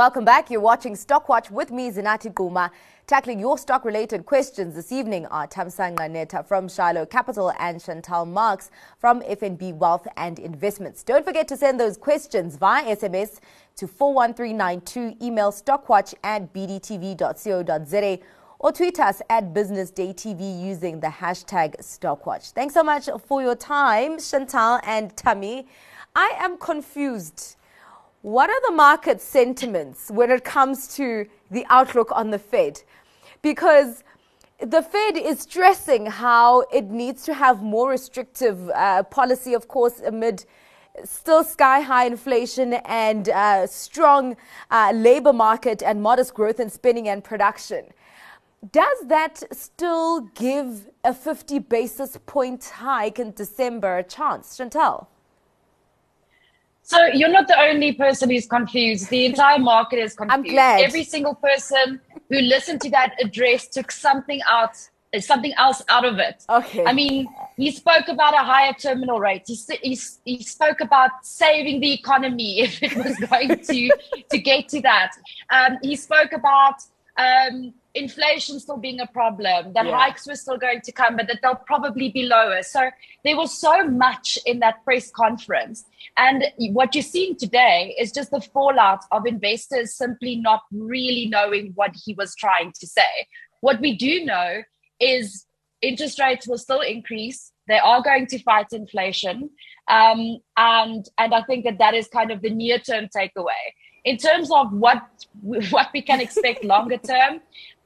Welcome back. You're watching Stockwatch with me, Zinati Kuma. Tackling your stock-related questions this evening are Tamsanqa Netha from Shiloh Capital and Chantel Marks from FNB Wealth and Investments. Don't forget to send those questions via SMS to 41392, email stockwatch at bdtv.co.za, or tweet us at BusinessDayTV using the hashtag Stockwatch. Thanks so much for your time, Chantel and Tammy. I am confused. What are the market sentiments when it comes to the outlook on the Fed? Because the Fed is stressing how it needs to have more restrictive policy, of course, amid still sky-high inflation and strong labor market and modest growth in spending and production. Does that still give a 50 basis point hike in December a chance, Chantel? So you're not the only person who's confused. The entire market is confused. I'm glad. Every single person who listened to that address took something else out of it. Okay. I mean, he spoke about a higher terminal rate. He spoke about saving the economy if it was going to get to that. He spoke about inflation still being a problem, that hikes were still going to come, but that they'll probably be lower. So there was so much in that press conference. And what you're seeing today is just the fallout of investors simply not really knowing what he was trying to say. What we do know is interest rates will still increase. They are going to fight inflation. And I think that is kind of the near-term takeaway. In terms of what we can expect longer term,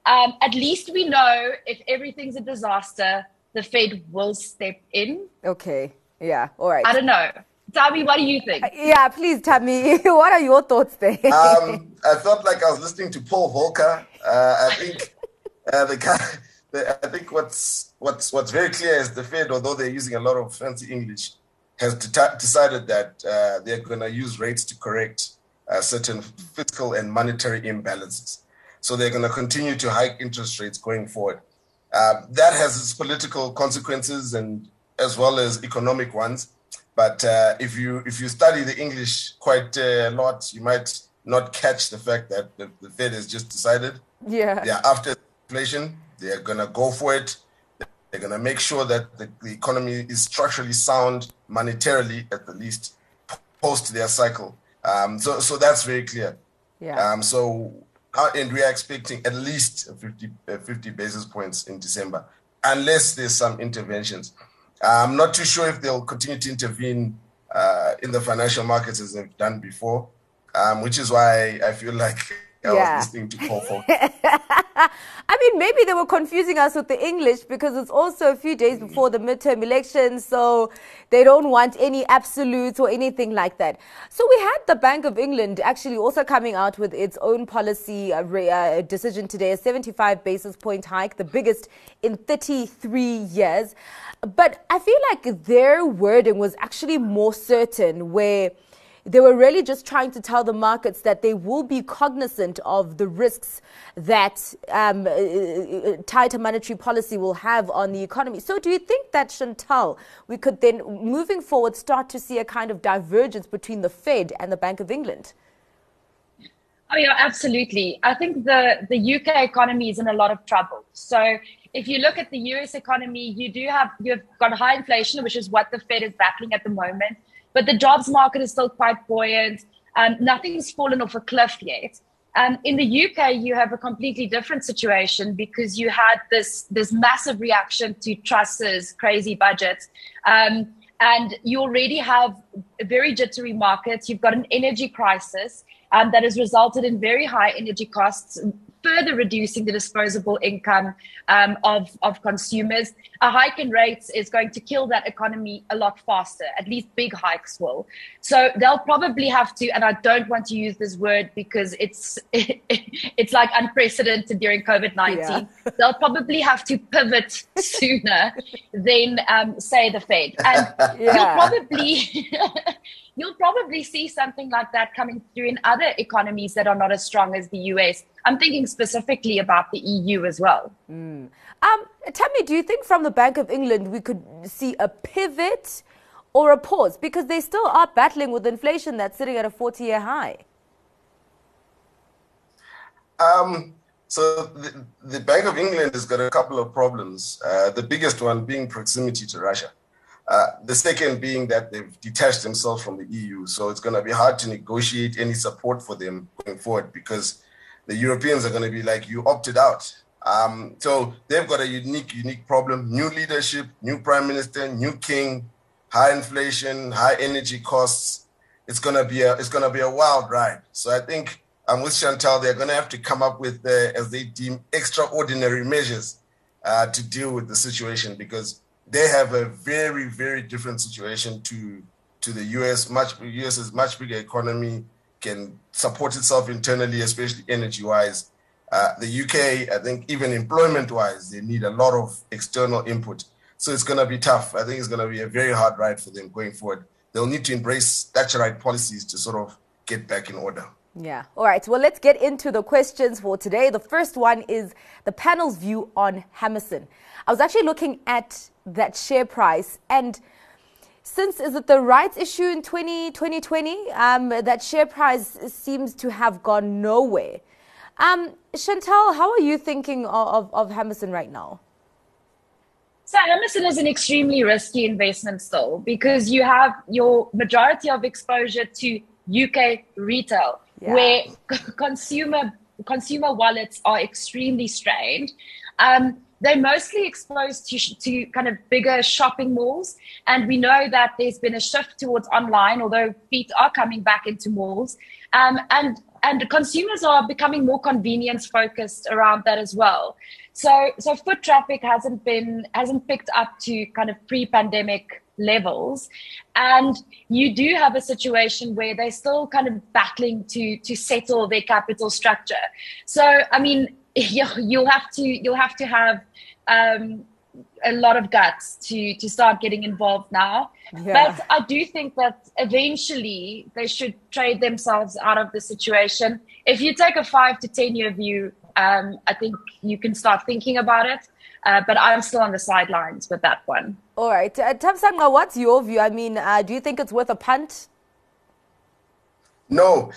at least we know if everything's a disaster, the Fed will step in. Okay. Yeah. All right. I don't know. Tammy, what do you think? Yeah, please, Tammy. What are your thoughts there? I felt like I was listening to Paul Volcker. I think what's very clear is the Fed, although they're using a lot of fancy English, has decided that they're going to use rates to correct certain fiscal and monetary imbalances. So they're going to continue to hike interest rates going forward. That has its political consequences and as well as economic ones. But if you study the English quite a lot, you might not catch the fact that the Fed has just decided. Yeah. They're after inflation. They're going to go for it. They're going to make sure that the economy is structurally sound, monetarily at the least, post their cycle. So that's very clear. Yeah. And we are expecting at least 50 basis points in December, unless there's some interventions. I'm not too sure if they'll continue to intervene in the financial markets as they've done before, which is why I feel like I was listening to Paul Volcker. I mean, maybe they were confusing us with the English because it's also a few days before the midterm elections, so they don't want any absolutes or anything like that. So we had the Bank of England actually also coming out with its own policy decision today, a 75 basis point hike, the biggest in 33 years. But I feel like their wording was actually more certain, where they were really just trying to tell the markets that they will be cognizant of the risks that tighter monetary policy will have on the economy. So do you think that, Chantel, we could then, moving forward, start to see a kind of divergence between the Fed and the Bank of England? Oh, yeah, absolutely. I think the UK economy is in a lot of trouble. So if you look at the US economy, you've got high inflation, which is what the Fed is battling at the moment. But the jobs market is still quite buoyant. Nothing's fallen off a cliff yet. In the UK, you have a completely different situation because you had this massive reaction to Truss's crazy budget. And you already have very jittery markets. You've got an energy crisis that has resulted in very high energy costs, further reducing the disposable income of consumers. A hike in rates is going to kill that economy a lot faster, at least big hikes will. So they'll probably have to, and I don't want to use this word because it's like unprecedented during COVID-19. Yeah. They'll probably have to pivot sooner than, say, the Fed. And you'll probably see something like that coming through in other economies that are not as strong as the US. I'm thinking specifically about the EU as well. Mm. Tammy, do you think from the Bank of England we could see a pivot or a pause? Because they still are battling with inflation that's sitting at a 40-year high. So the Bank of England has got a couple of problems, the biggest one being proximity to Russia. The second being that they've detached themselves from the EU, so it's going to be hard to negotiate any support for them going forward because the Europeans are going to be like, you opted out. So they've got a unique problem, new leadership, new prime minister, new king, high inflation, high energy costs. It's going to be a wild ride. So I think with Chantel, they're going to have to come up with, as they deem, extraordinary measures to deal with the situation because they have a very, very different situation to the US. US's much bigger economy can support itself internally, especially energy-wise. The UK, I think, even employment-wise, they need a lot of external input. So it's going to be tough. I think it's going to be a very hard ride for them going forward. They'll need to embrace Thatcherite policies to sort of get back in order. Yeah. All right. Well, let's get into the questions for today. The first one is the panel's view on Hammerson. I was actually looking at that share price, and since, is it the rights issue in 2020, that share price seems to have gone nowhere. Chantel, how are you thinking of Hammerson right now? So Hammerson is an extremely risky investment still because you have your majority of exposure to UK retail, where consumer wallets are extremely strained. They're mostly exposed to kind of bigger shopping malls. And we know that there's been a shift towards online, although feet are coming back into malls. And consumers are becoming more convenience focused around that as well. So foot traffic hasn't picked up to kind of pre-pandemic levels. And you do have a situation where they're still kind of battling to settle their capital structure. So, I mean, you'll have to have a lot of guts to start getting involved now. Yeah. But I do think that eventually they should trade themselves out of the situation. If you take a 5 to 10 year view, I think you can start thinking about it. But I'm still on the sidelines with that one. All right. Tamsanqa, what's your view? I mean, do you think it's worth a punt? No,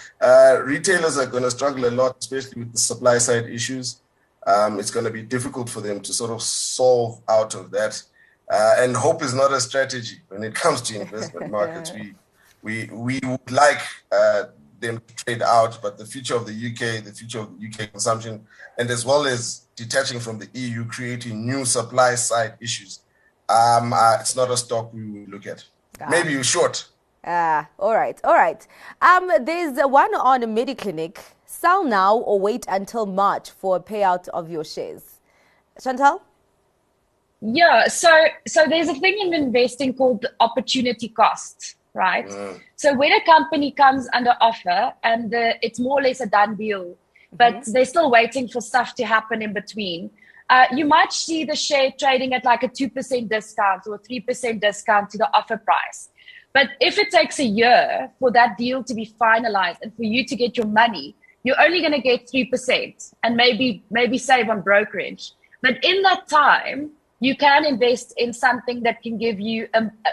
retailers are going to struggle a lot, especially with the supply side issues. It's going to be difficult for them to sort of solve out of that. And hope is not a strategy when it comes to investment markets. We would like them to trade out, but the future of the UK, the future of the UK consumption, and as well as detaching from the EU, creating new supply side issues, it's not a stock we will look at. Maybe you're short. All right. There's one on MediClinic. Sell now or wait until March for a payout of your shares. Chantel? Yeah, so there's a thing in investing called the opportunity cost, right? Mm. So when a company comes under offer and it's more or less a done deal, but they're still waiting for stuff to happen in between, you might see the share trading at like a 2% discount or a 3% discount to the offer price. But if it takes a year for that deal to be finalized and for you to get your money, you're only going to get 3% and maybe save on brokerage. But in that time, you can invest in something that can give you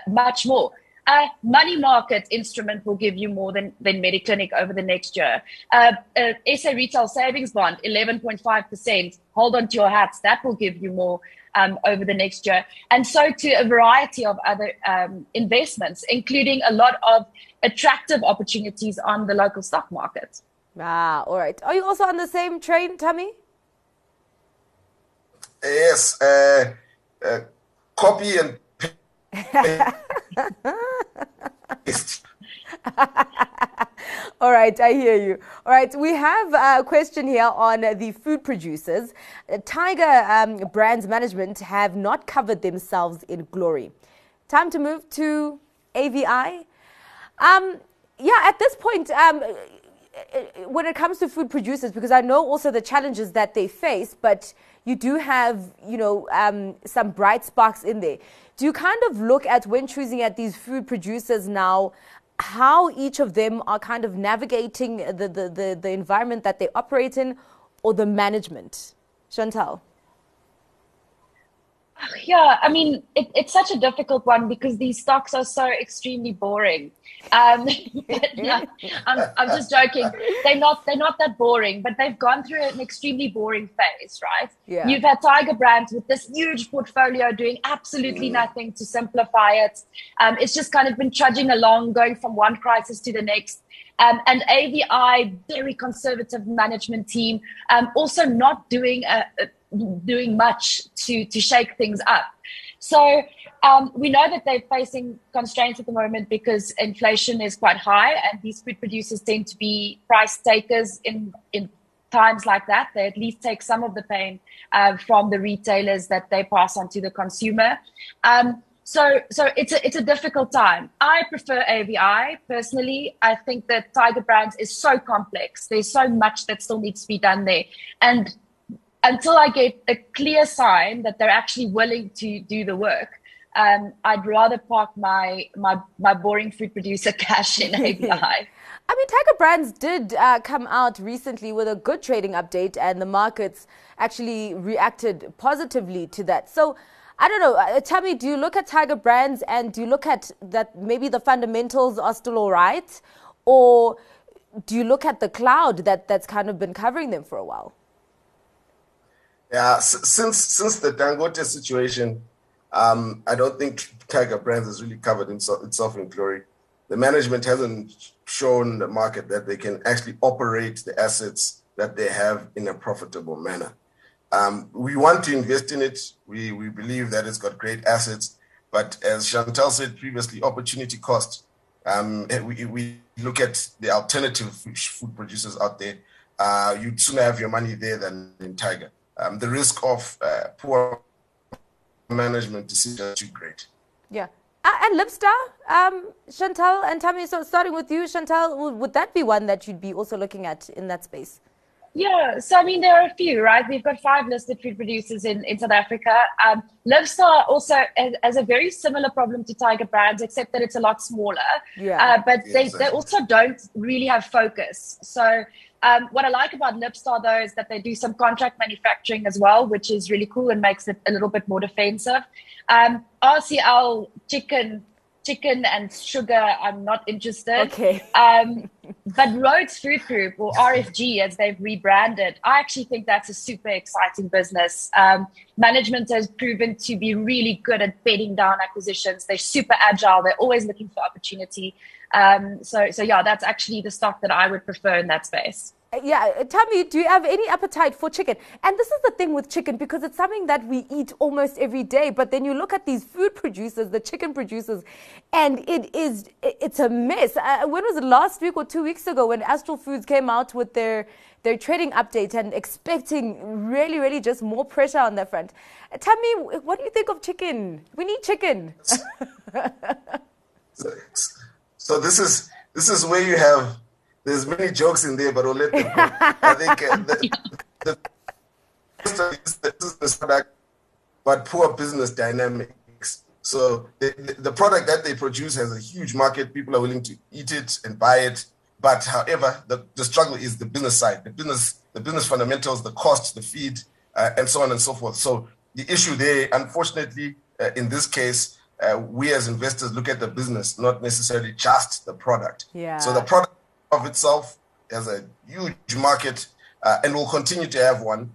much more. A money market instrument will give you more than MediClinic over the next year. SA Retail Savings Bond, 11.5%. Hold on to your hats. That will give you more over the next year. And so to a variety of other investments, including a lot of attractive opportunities on the local stock market. All right. Are you also on the same train, Tammy? Yes. Copy and All right, I hear you. All right, we have a question here on the food producers. Tiger Brands management have not covered themselves in glory. Time to move to AVI. At this point, when it comes to food producers, because I know also the challenges that they face, but you do have, some bright sparks in there. Do you kind of look at when choosing at these food producers now, how each of them are kind of navigating the environment that they operate in or the management? Chantel? Yeah, I mean, it's such a difficult one because these stocks are so extremely boring. But no, I'm just joking. They're not that boring, but they've gone through an extremely boring phase, right? Yeah. You've had Tiger Brands with this huge portfolio doing absolutely nothing to simplify it. It's just kind of been trudging along, going from one crisis to the next. And AVI, very conservative management team, also not doing doing much to shake things up. So we know that they're facing constraints at the moment because inflation is quite high, and these food producers tend to be price takers in times like that. They at least take some of the pain from the retailers that they pass on to the consumer. So it's a difficult time. I prefer AVI personally. I think that Tiger Brands is so complex. There's so much that still needs to be done there, and until I get a clear sign that they're actually willing to do the work, I'd rather park my boring food producer cash in AVI. I mean, Tiger Brands did come out recently with a good trading update, and the markets actually reacted positively to that. So, I don't know, tell me, do you look at Tiger Brands and do you look at that maybe the fundamentals are still all right? Or do you look at the cloud that's kind of been covering them for a while? Yeah, since the Dangote situation, I don't think Tiger Brands has really covered itself in glory. The management hasn't shown the market that they can actually operate the assets that they have in a profitable manner. We want to invest in it. We believe that it's got great assets. But as Chantel said previously, opportunity cost. We look at the alternative food producers out there. You'd sooner have your money there than in Tiger. The risk of poor management decisions is too great. Yeah. And Libstar, Chantel and Tammy, so starting with you, Chantel, would that be one that you'd be also looking at in that space? Yeah. So, I mean, there are a few, right? We've got 5 listed food producers in South Africa. Libstar also has a very similar problem to Tiger Brands, except that it's a lot smaller. Yeah. But they also don't really have focus. So, what I like about Libstar, though, is that they do some contract manufacturing as well, which is really cool and makes it a little bit more defensive. RCL, chicken and sugar, I'm not interested. Okay. But Rhodes Food Group, or RFG, as they've rebranded, I actually think that's a super exciting business. Management has proven to be really good at bedding down acquisitions. They're super agile. They're always looking for opportunity. So yeah, that's actually the stock that I would prefer in that space. Yeah, tell me, do you have any appetite for chicken? And this is the thing with chicken, because it's something that we eat almost every day. But then you look at these food producers, the chicken producers, and it's a mess. When was it, last week or 2 weeks ago, when Astral Foods came out with their trading update and expecting really, really just more pressure on that front? Tell me, what do you think of chicken? We need chicken. So this is where you have... There's many jokes in there, but I'll let them go. I think the product, but poor business dynamics. So the product that they produce has a huge market. People are willing to eat it and buy it. But however, the struggle is the business side, the business fundamentals, the cost, the feed, and so on and so forth. So the issue there, unfortunately, in this case, we as investors look at the business, not necessarily just the product. Yeah. So the product of itself has a huge market and will continue to have one,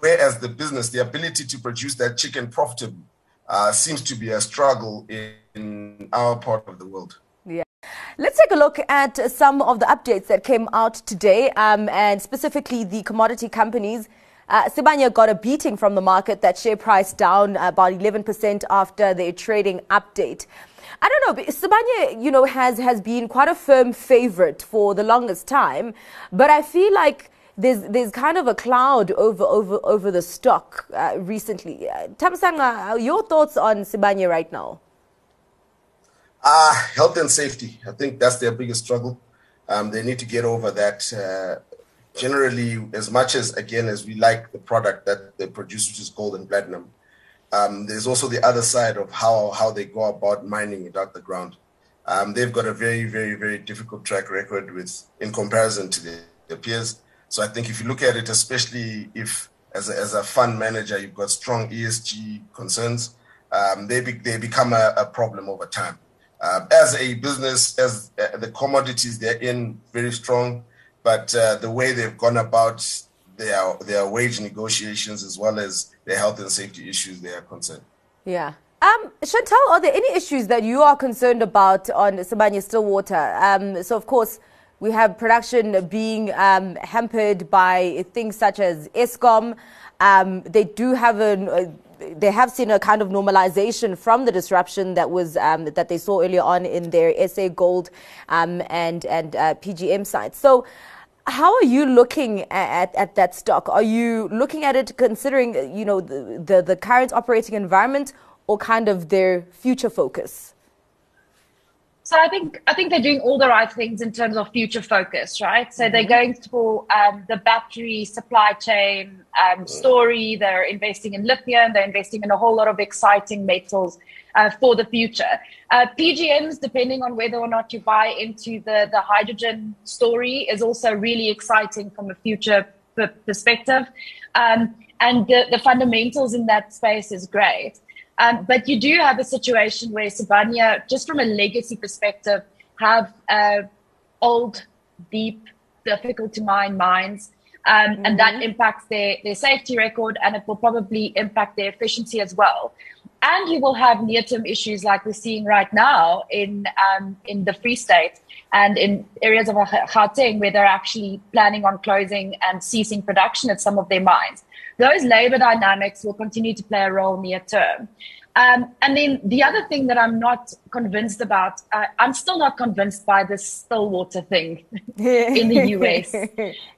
whereas the business, the ability to produce that chicken profitably seems to be a struggle in our part of the world. Yeah. Let's take a look at some of the updates that came out today, and specifically the commodity companies. Sibanye got a beating from the market, that share price down about 11% after their trading update. I don't know, but Sibanye, you know, has been quite a firm favorite for the longest time, but I feel like there's kind of a cloud over the stock recently. Tamsanqa, your thoughts on Sibanye right now? Health and safety. I think that's their biggest struggle. They need to get over that. Generally, as much as, again, as we like the product that they produce, which is gold and platinum, there's also the other side of how they go about mining it out the ground. They've got a very, very, very difficult track record in comparison to their peers. So I think if you look at it, especially if as a fund manager, you've got strong ESG concerns, they become a problem over time. As a business, as the commodities they're in, very strong, but the way they've gone about their wage negotiations as well as their health and safety issues, they are concerned. Yeah. Chantel, are there any issues that you are concerned about on Sibanye Stillwater? So, of course, we have production being hampered by things such as Eskom. They have seen a kind of normalization from the disruption that was that they saw earlier on in their SA Gold and PGM sites. So, how are you looking at that stock? Are you looking at it considering the current operating environment or kind of their future focus? So I think they're doing all the right things in terms of future focus, right? So they're going for the battery supply chain story. They're investing in lithium. They're investing in a whole lot of exciting metals for the future. PGMs, depending on whether or not you buy into the hydrogen story, is also really exciting from a future perspective. And the fundamentals in that space is great. But you do have a situation where Sibanye, just from a legacy perspective, have old, deep, difficult-to-mine mines, and that impacts their safety record, and it will probably impact their efficiency as well. And you will have near-term issues like we're seeing right now in the Free State and in areas of Gauteng where they're actually planning on closing and ceasing production at some of their mines. Those labor dynamics will continue to play a role near term. And then the other thing that I'm not convinced about, I'm still not convinced by this Stillwater thing in the US.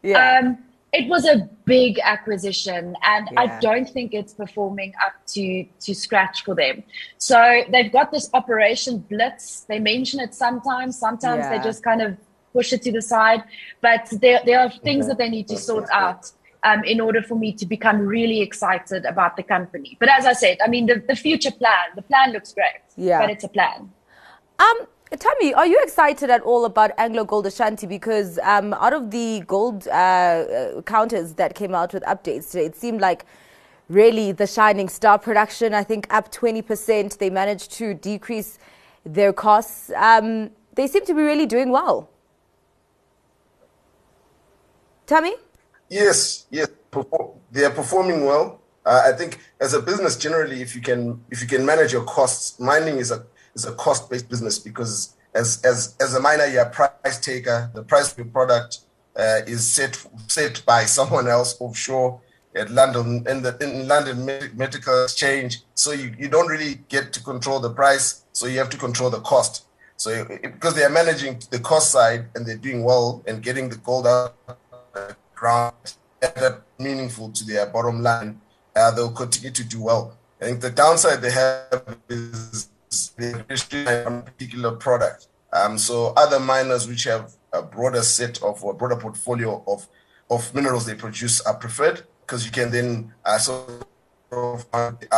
Yeah. It was a big acquisition, and yeah, I don't think it's performing up to scratch for them. So they've got this Operation Blitz. They mention it sometimes yeah, they just kind of push it to the side. But there are things that they need to sort out in order for me to become really excited about the company. But as I said, I mean, the future plan, the plan looks great, but it's a plan. Tammy, are you excited at all about AngloGold Ashanti? Because out of the gold counters that came out with updates today, it seemed like really the shining star production, I think up 20%. They managed to decrease their costs. They seem to be really doing well. Tammy? Yes, they are performing well. I think as a business generally, if you can manage your costs, mining is a cost-based business, because as a miner, you're a price taker. The price of your product is set by someone else offshore at London in London Metal Exchange. So you don't really get to control the price. So you have to control the cost. So because they are managing the cost side and they're doing well and getting the gold out ground meaningful to their bottom line, they'll continue to do well. I think the downside they have is the industry on a particular product. So other miners which have a broader set of or broader portfolio of minerals they produce are preferred, because you can then sort of find the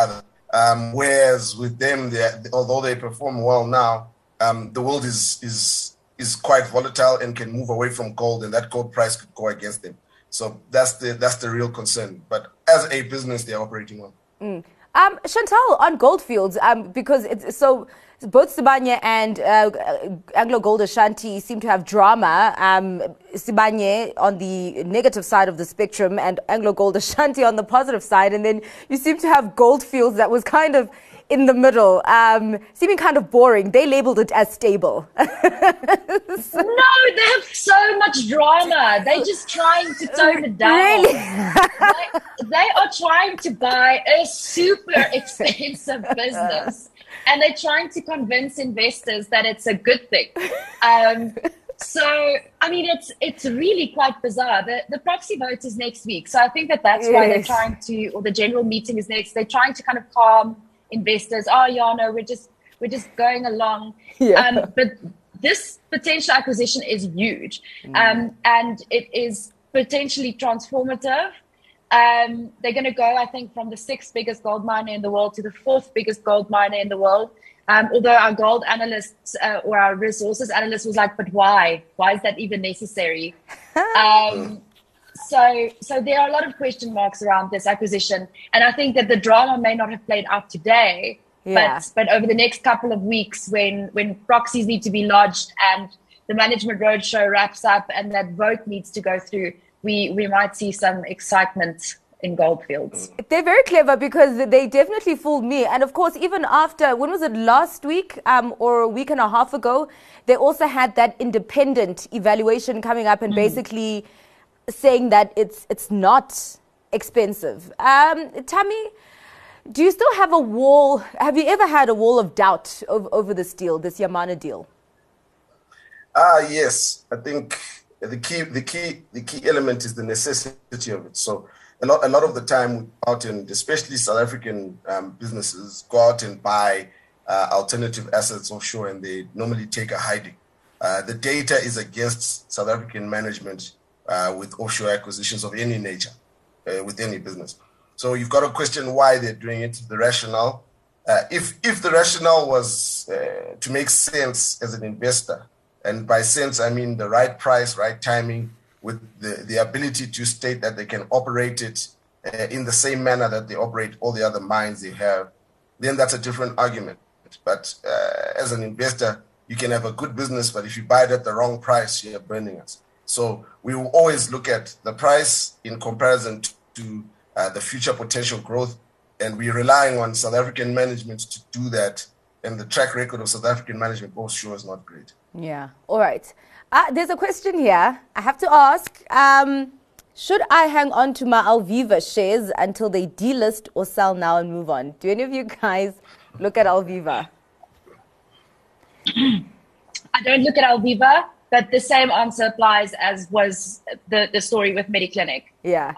other. Whereas with them, although they perform well now, the world is quite volatile and can move away from gold, and that gold price could go against them. So that's the real concern. But as a business, they're operating well. Chantel, on Goldfields, because both Sibanye and AngloGold Ashanti seem to have drama. Sibanye on the negative side of the spectrum and AngloGold Ashanti on the positive side. And then you seem to have Goldfields that was kind of in the middle, seeming kind of boring. They labeled it as stable. No, they have so much drama. They're just trying to tone it down. Really? They are trying to buy a super expensive business, and they're trying to convince investors that it's a good thing. So, I mean, it's really quite bizarre. The proxy vote is next week, so I think that's why they're trying to, or the general meeting is next. They're trying to kind of calm investors. We're just going along. But this potential acquisition is huge, and it is potentially transformative. They're going to go, I think, from the 6th biggest gold miner in the world to the 4th biggest gold miner in the world. Although our gold analysts or our resources analyst was like, but why? Why is that even necessary? So there are a lot of question marks around this acquisition. And I think that the drama may not have played out today, but over the next couple of weeks when proxies need to be lodged and the management roadshow wraps up and that vote needs to go through, we might see some excitement in Goldfields. They're very clever because they definitely fooled me. And of course, even after, when was it, last week or a week and a half ago, they also had that independent evaluation coming up and basically saying that it's not expensive. Tammy, do you still have a wall? Have you ever had a wall of doubt over this deal, this Yamana deal? Yes. I think the key element is the necessity of it. So a lot of the time we go out and, especially South African businesses, go out and buy alternative assets offshore, and they normally take a hiding. The data is against South African management with offshore acquisitions of any nature, with any business. So you've got to question why they're doing it, the rationale. If the rationale was to make sense as an investor, and by sense I mean the right price, right timing, with the ability to state that they can operate it in the same manner that they operate all the other mines they have, then that's a different argument. But as an investor, you can have a good business, but if you buy it at the wrong price, you're burning us. So we will always look at the price in comparison to the future potential growth, and we're relying on South African management to do that, and the track record of South African management offshore is not great. Yeah, all right. There's a question here I have to ask. Should I hang on to my Alviva shares until they delist or sell now and move on? Do any of you guys look at Alviva? I don't look at Alviva, but the same answer applies as was the story with MediClinic. Yeah.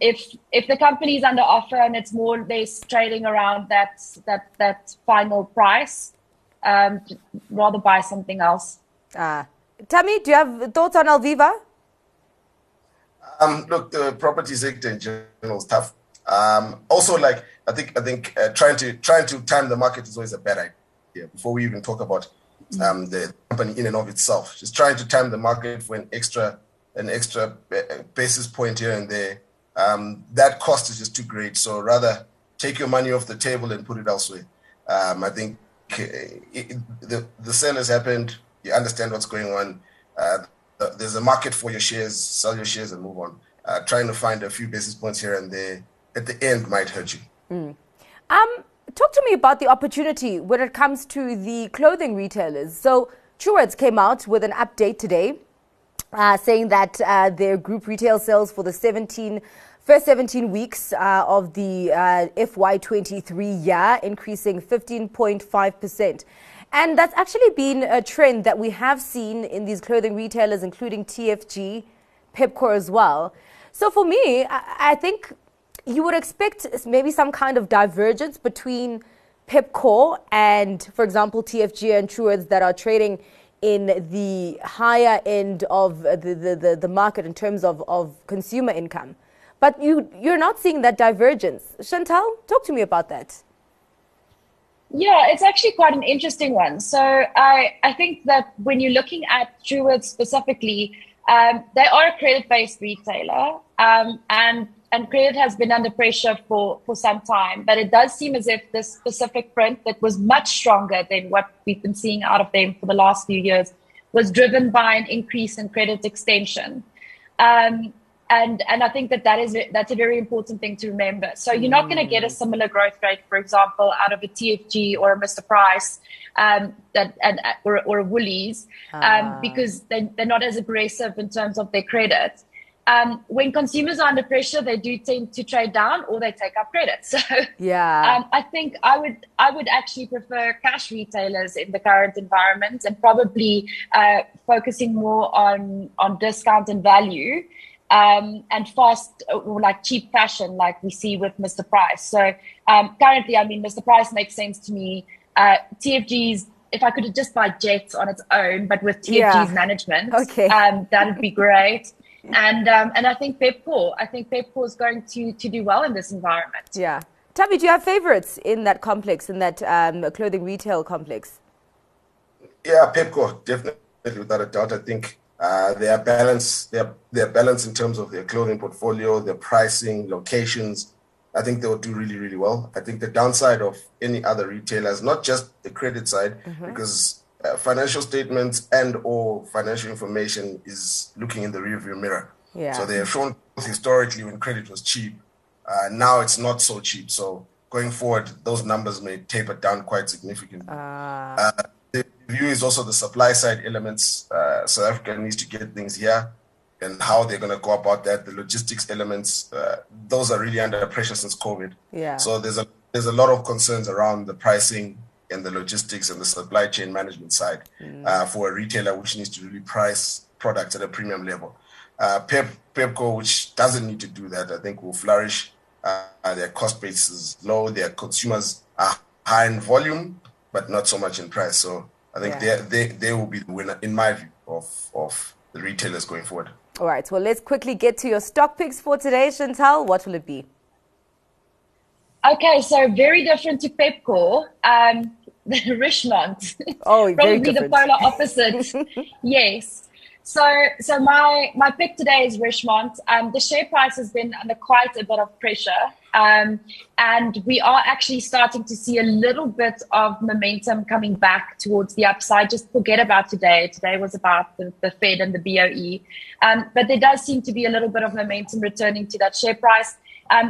If the company is under offer and it's more or less trading around that final price, rather buy something else. Tammy, do you have thoughts on Alviva? Look, the property sector in general is tough. Also, like I think trying to time the market is always a bad idea. Before we even talk about the company in and of itself, just trying to time the market for an extra basis point here and there, that cost is just too great. So rather take your money off the table and put it elsewhere. I think the sale has happened. You understand what's going on. There's a market for your shares. Sell your shares and move on. Trying to find a few basis points here and there at the end might hurt you. Talk to me about the opportunity when it comes to the clothing retailers. So Truworths came out with an update today saying that their group retail sales for the first 17 weeks of the FY23 year increasing 15.5%. And that's actually been a trend that we have seen in these clothing retailers, including TFG, Pepkor as well. So for me, I think you would expect maybe some kind of divergence between Pepkor and, for example, TFG and Truworths that are trading in the higher end of the market in terms of consumer income. But you're not seeing that divergence. Chantel, talk to me about that. Yeah, it's actually quite an interesting one. So I think that when you're looking at Truworths specifically, they are a credit-based retailer, and credit has been under pressure for some time. But it does seem as if this specific print that was much stronger than what we've been seeing out of them for the last few years was driven by an increase in credit extension. And I think that's a very important thing to remember. So you're not going to get a similar growth rate, for example, out of a TFG or a Mr. Price or a Woolies because they're not as aggressive in terms of their credit. When consumers are under pressure, they do tend to trade down or they take up credit. So I think I would actually prefer cash retailers in the current environment and probably focusing more on discount and value. And fast, or like cheap fashion, like we see with Mr. Price. So currently, I mean, Mr. Price makes sense to me. TFG's, if I could just buy Jets on its own, but with TFG's management, that would be great. And I think Pepkor. I think Pepkor is going to do well in this environment. Yeah. Tabby, do you have favorites in that complex, in that clothing retail complex? Yeah, Pepkor, definitely, without a doubt. I think Their balance in terms of their clothing portfolio, their pricing, locations, I think they will do really, really well. I think the downside of any other retailers, not just the credit side, because financial statements and or financial information is looking in the rearview mirror. Yeah. So they have shown historically when credit was cheap. Now it's not so cheap. So going forward, those numbers may taper down quite significantly. The view is also the supply side elements. South Africa needs to get things here and how they're going to go about that. The logistics elements, those are really under pressure since COVID. Yeah. So there's a lot of concerns around the pricing and the logistics and the supply chain management side for a retailer which needs to really price products at a premium level. Pepkor, which doesn't need to do that, I think will flourish. Their cost base is low. Their consumers are high in volume, but not so much in price. So I think they will be the winner, in my view, of the retailers going forward. All right. Well, let's quickly get to your stock picks for today. Chantel, what will it be? Okay, so very different to Pepkor. Richemont. Oh, probably the polar opposite. Yes. So my pick today is Richemont. The share price has been under quite a bit of pressure. And we are actually starting to see a little bit of momentum coming back towards the upside. Just forget about today. Today was about the Fed and the BOE. But there does seem to be a little bit of momentum returning to that share price.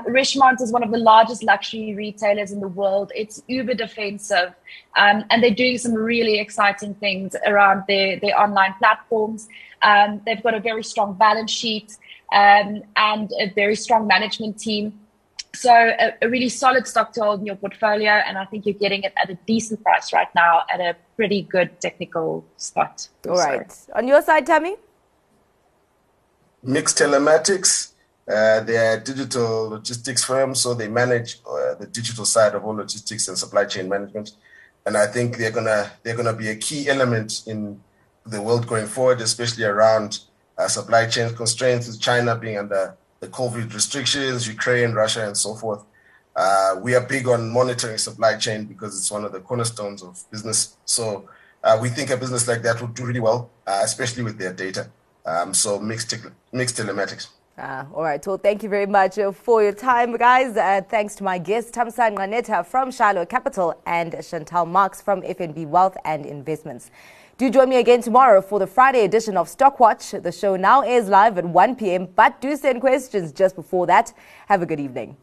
Richemont is one of the largest luxury retailers in the world. It's uber defensive, and they're doing some really exciting things around their online platforms. They've got a very strong balance sheet and a very strong management team. So a really solid stock to hold in your portfolio, and I think you're getting it at a decent price right now at a pretty good technical spot. All right. On your side, Tammy? MiX Telematics. They're a digital logistics firm, so they manage the digital side of all logistics and supply chain management. And I think they're gonna be a key element in the world going forward, especially around supply chain constraints with China being under the COVID restrictions, Ukraine, Russia, and so forth. We are big on monitoring supply chain because it's one of the cornerstones of business. So we think a business like that would do really well, especially with their data. So MiX Telematics. All right. Well, thank you very much for your time, guys. Thanks to my guests, Tamsanqa Netha from Shiloh Capital and Chantel Marks from FNB Wealth and Investments. Do join me again tomorrow for the Friday edition of Stockwatch. The show now airs live at 1 p.m., but do send questions just before that. Have a good evening.